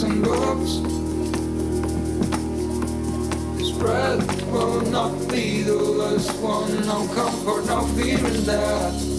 hips and hooves. His breath will not be the last one. No comfort, no fear in that.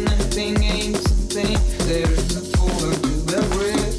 Nothing ain't something. There's a folder to every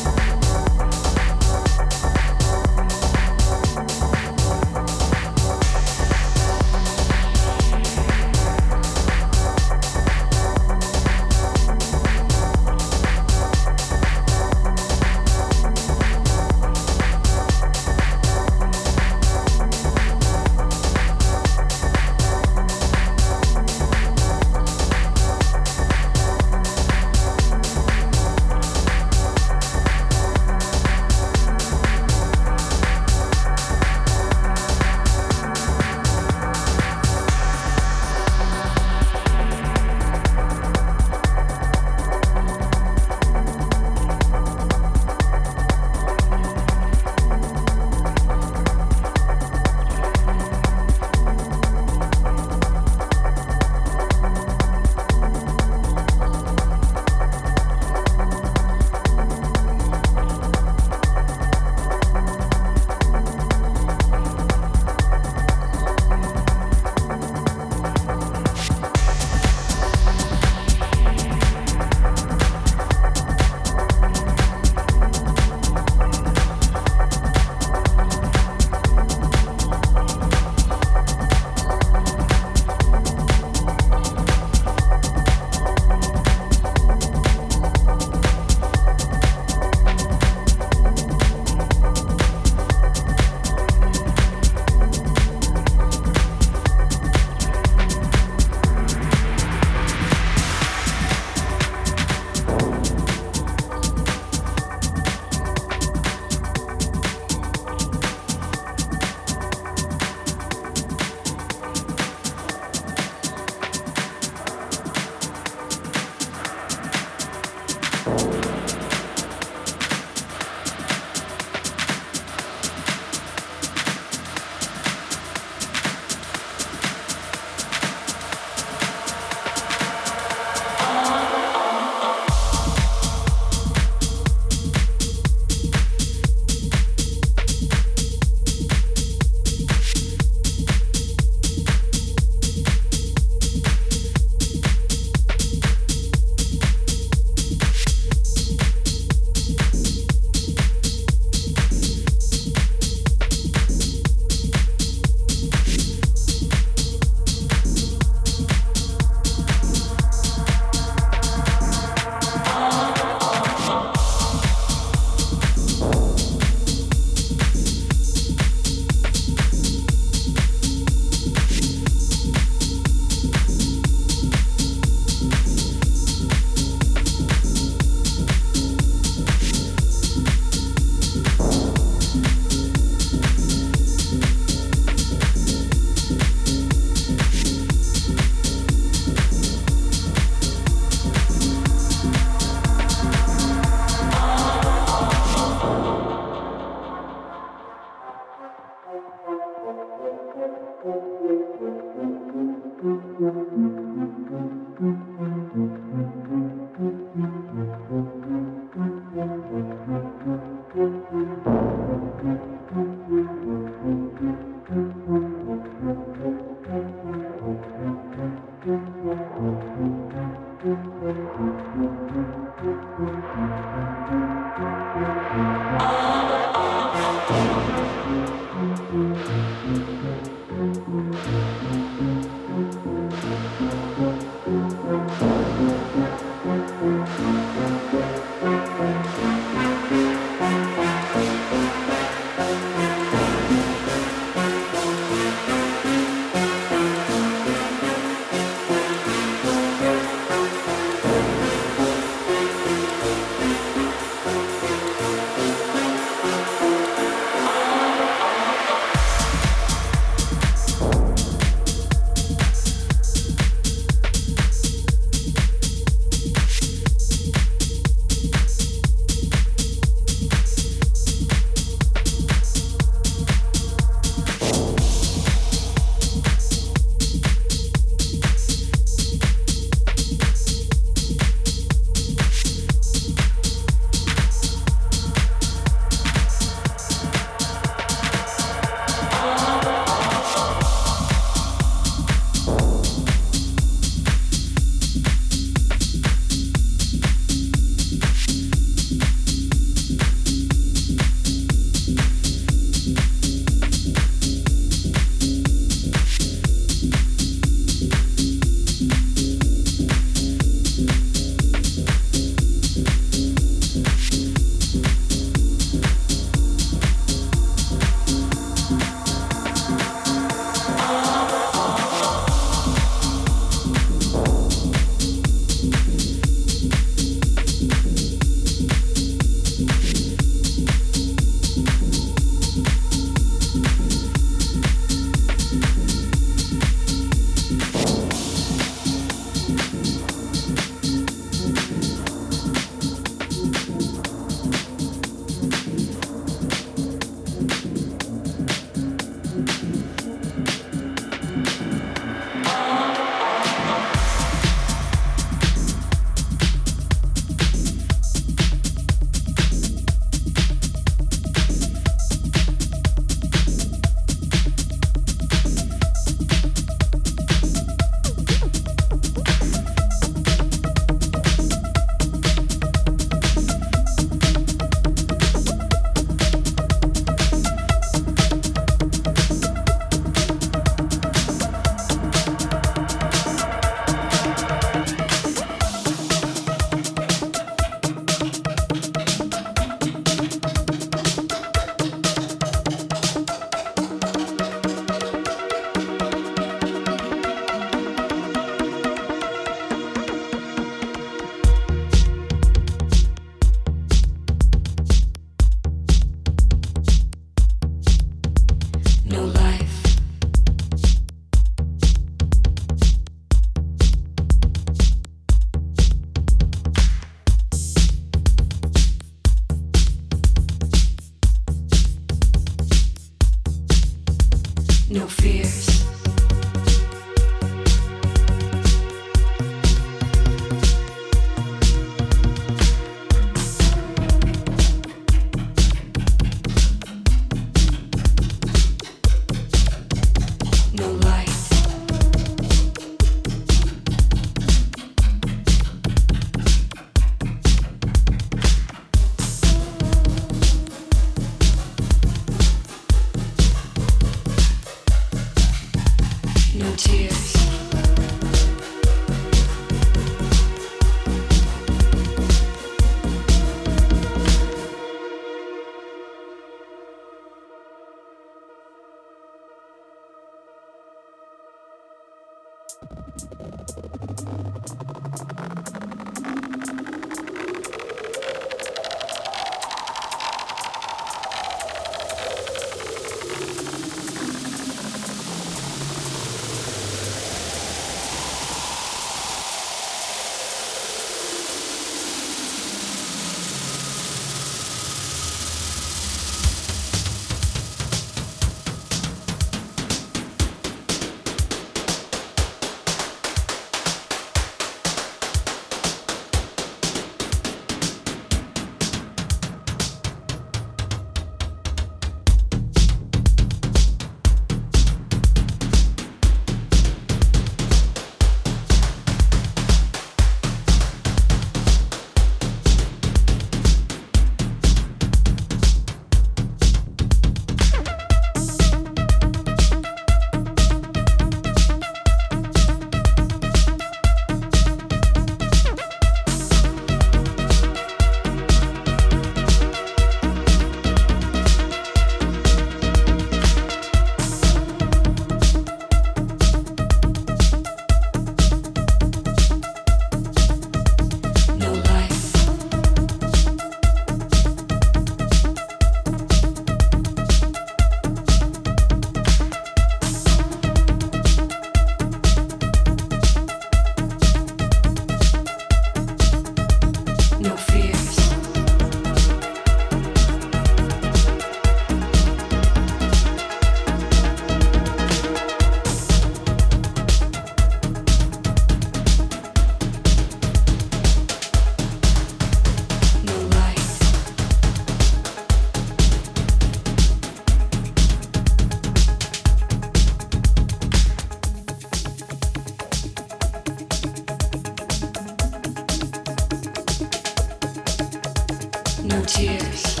frontiers.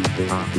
Let me talk to you.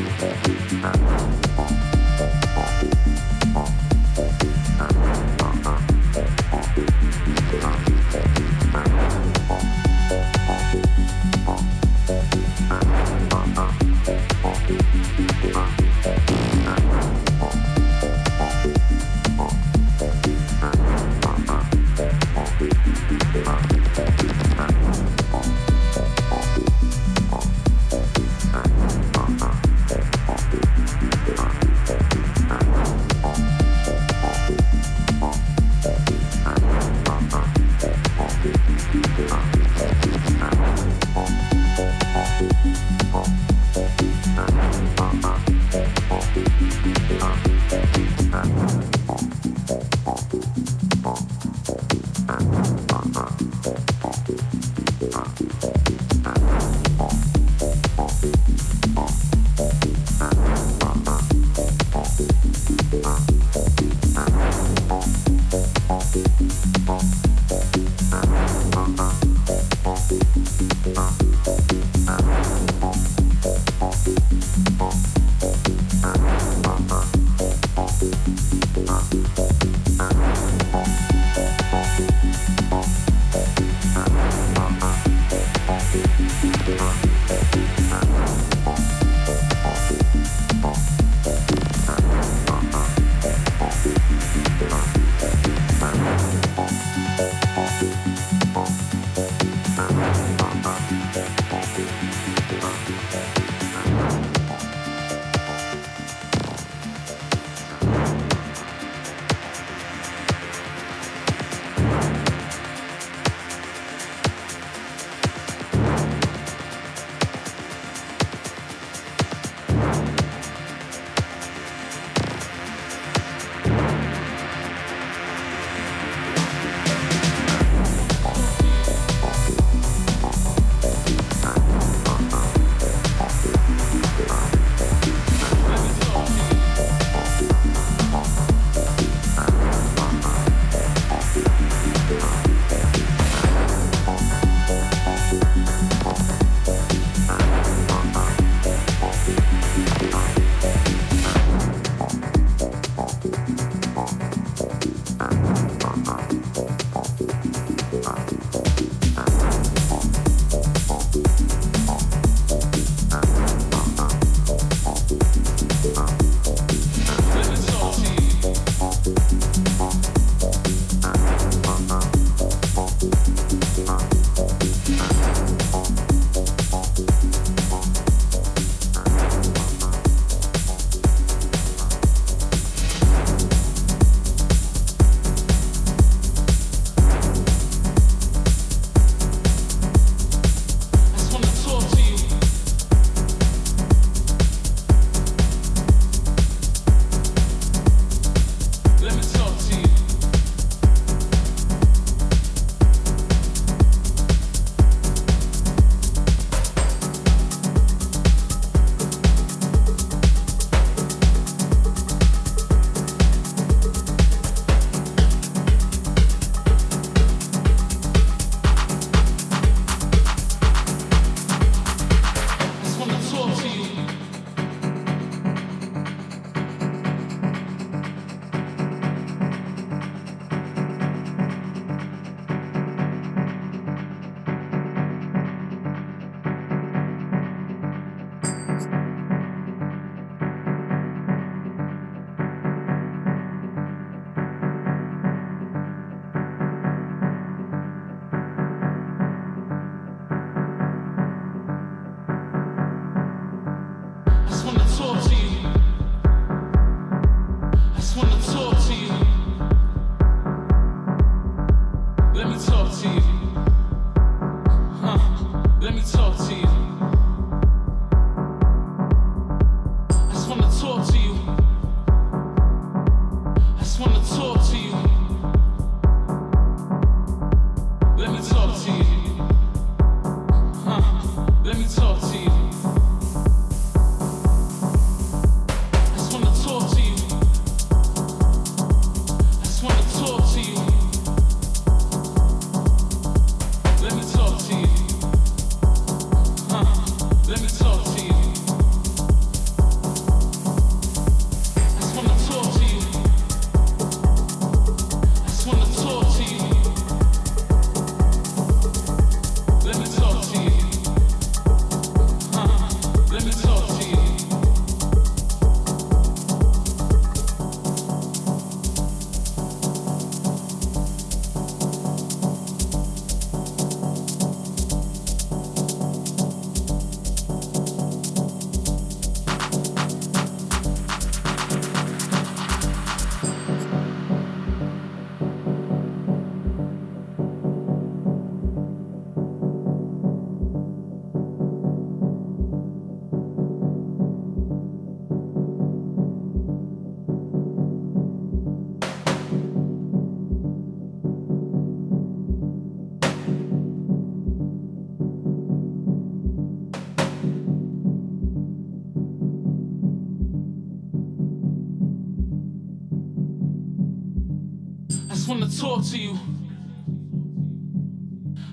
wanna talk to you.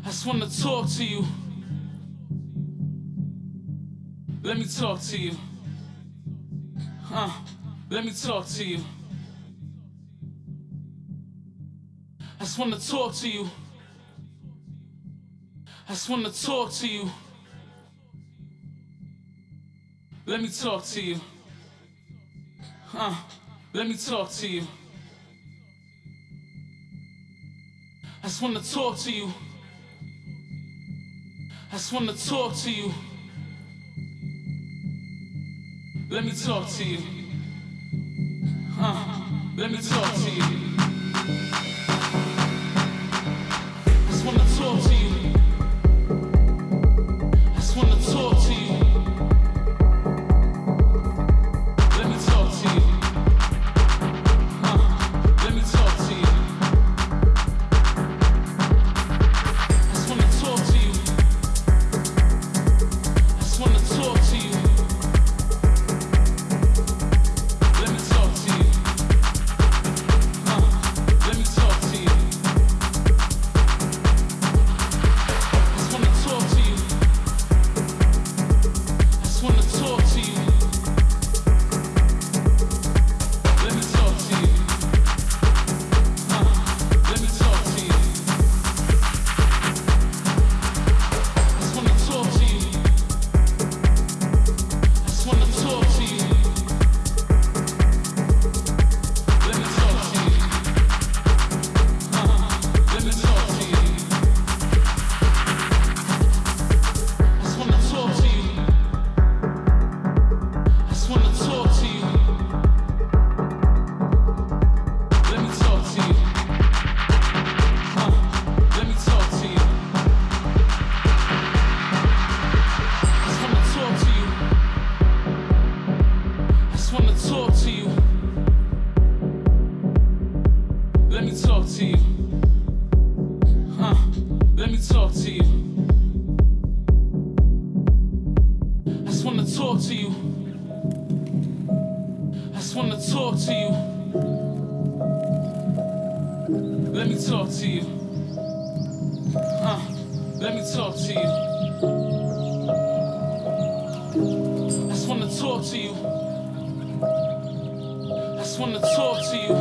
I just wanna talk to you. Let me talk to you. Let me talk to you. I just wanna talk to you. I just wanna talk to you. Let me talk to you. Let me talk to you. I just wanna talk to you. I just wanna talk to you. Let me talk to you. Let me talk to you. I just wanna talk to you. I just wanna talk to you. Let me talk to you. Let me talk to you. I just wanna talk to you. I just wanna talk to you.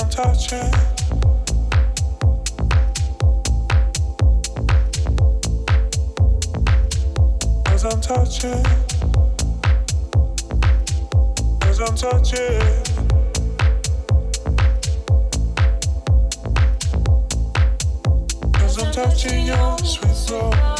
As I'm touching your sweet soul, as I'm touching your sweet soul, as I'm touching your sweet love.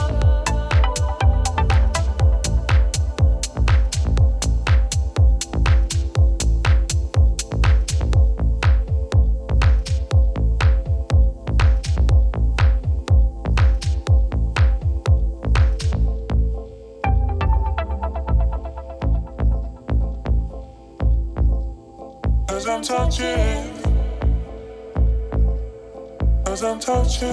As I'm touching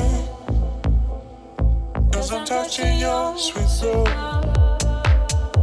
your sweet soul. As I'm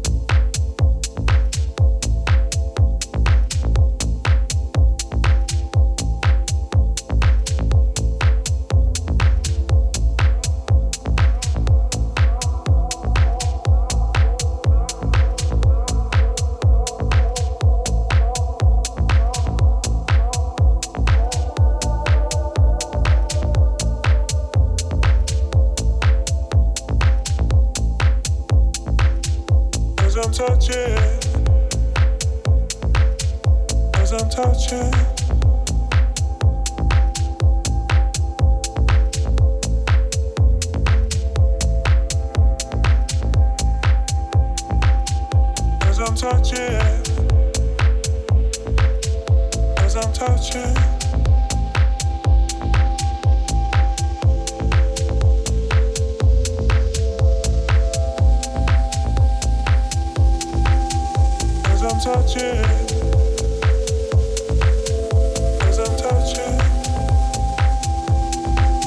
touching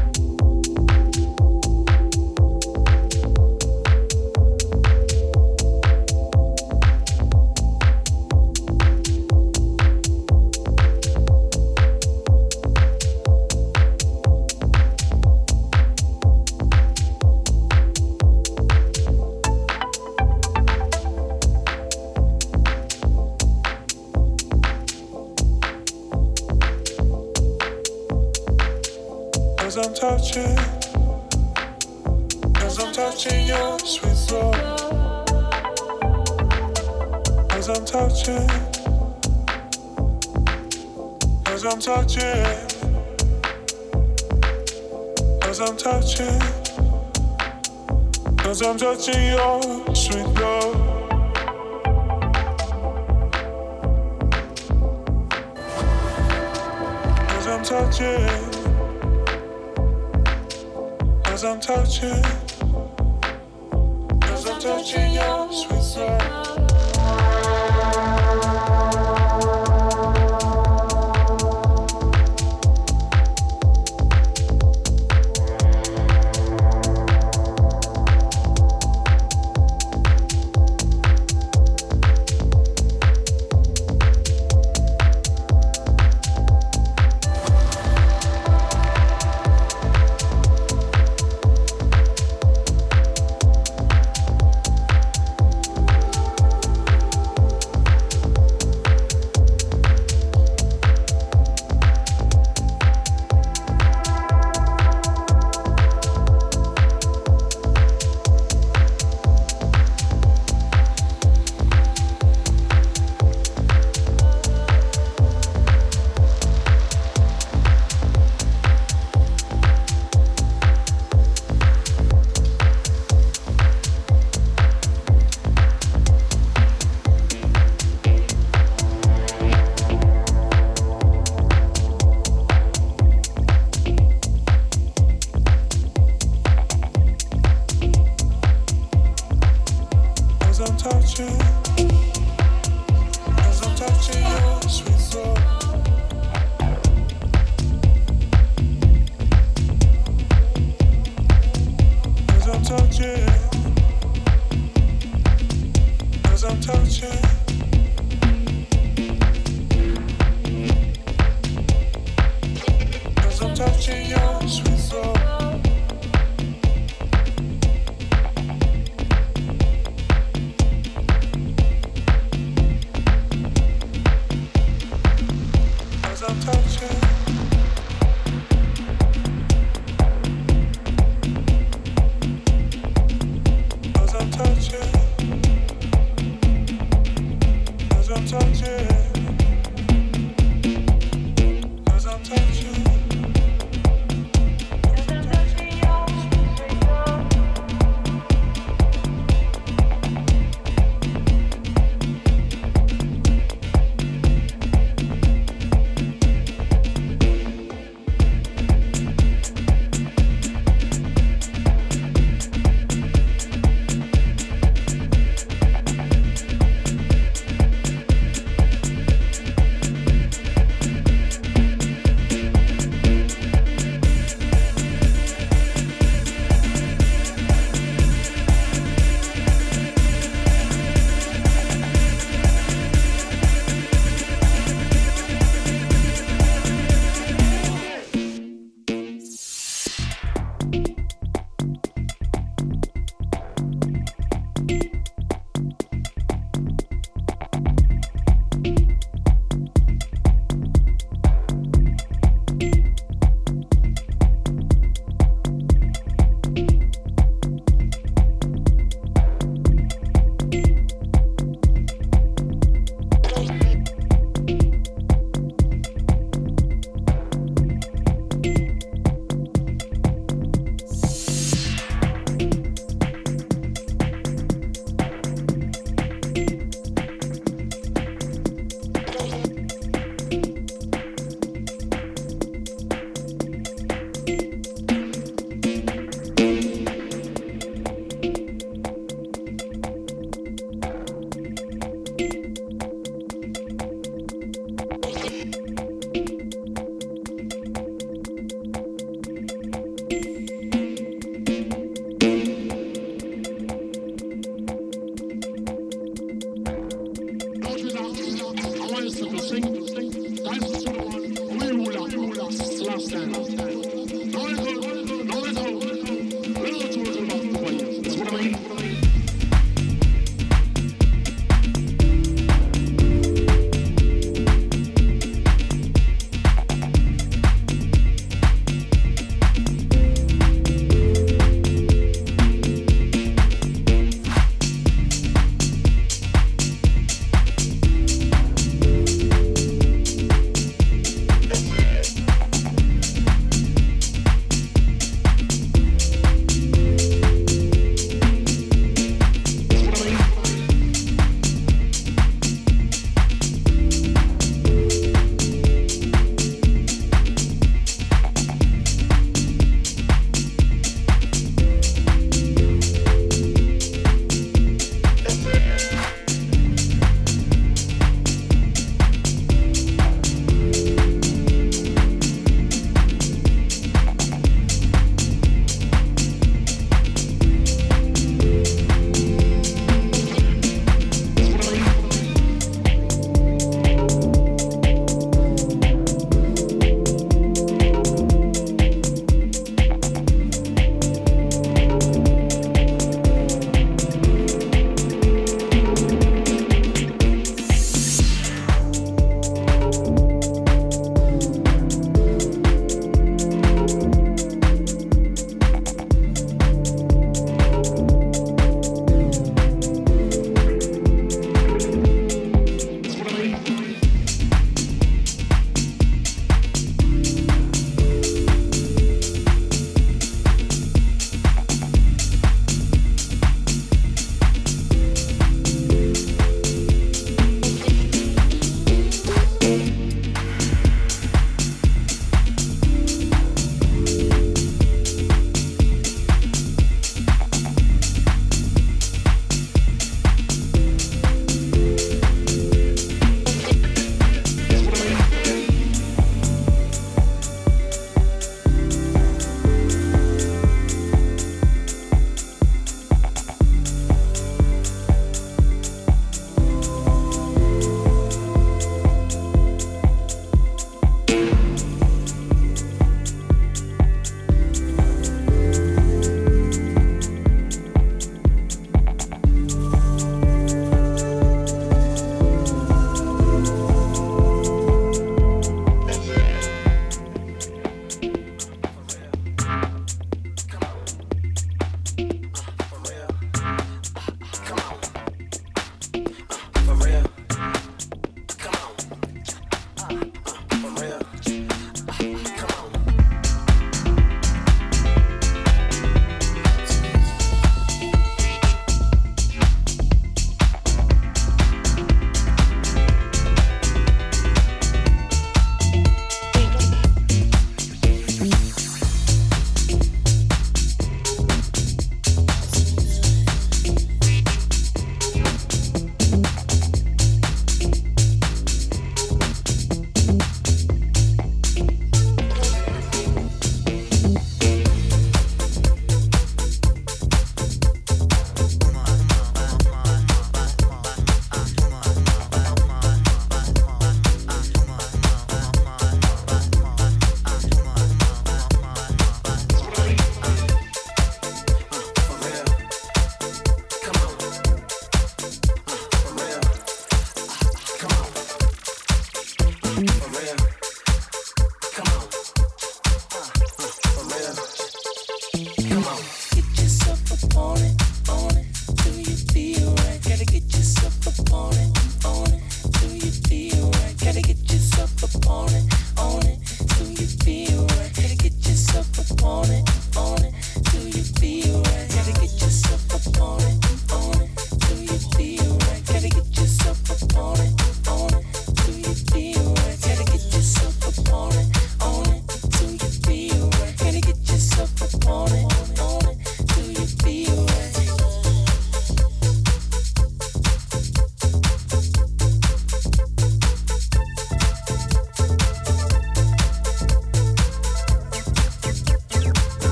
your sweet soul. As I'm touching,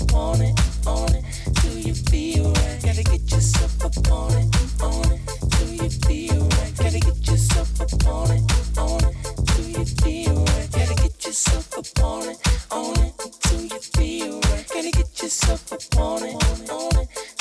up on it, till you feel right. Gotta get yourself up on it, till you feel right. Gotta get yourself up on it, till you feel right. Gotta get yourself up on it, till you feel right. Gotta get yourself up on it,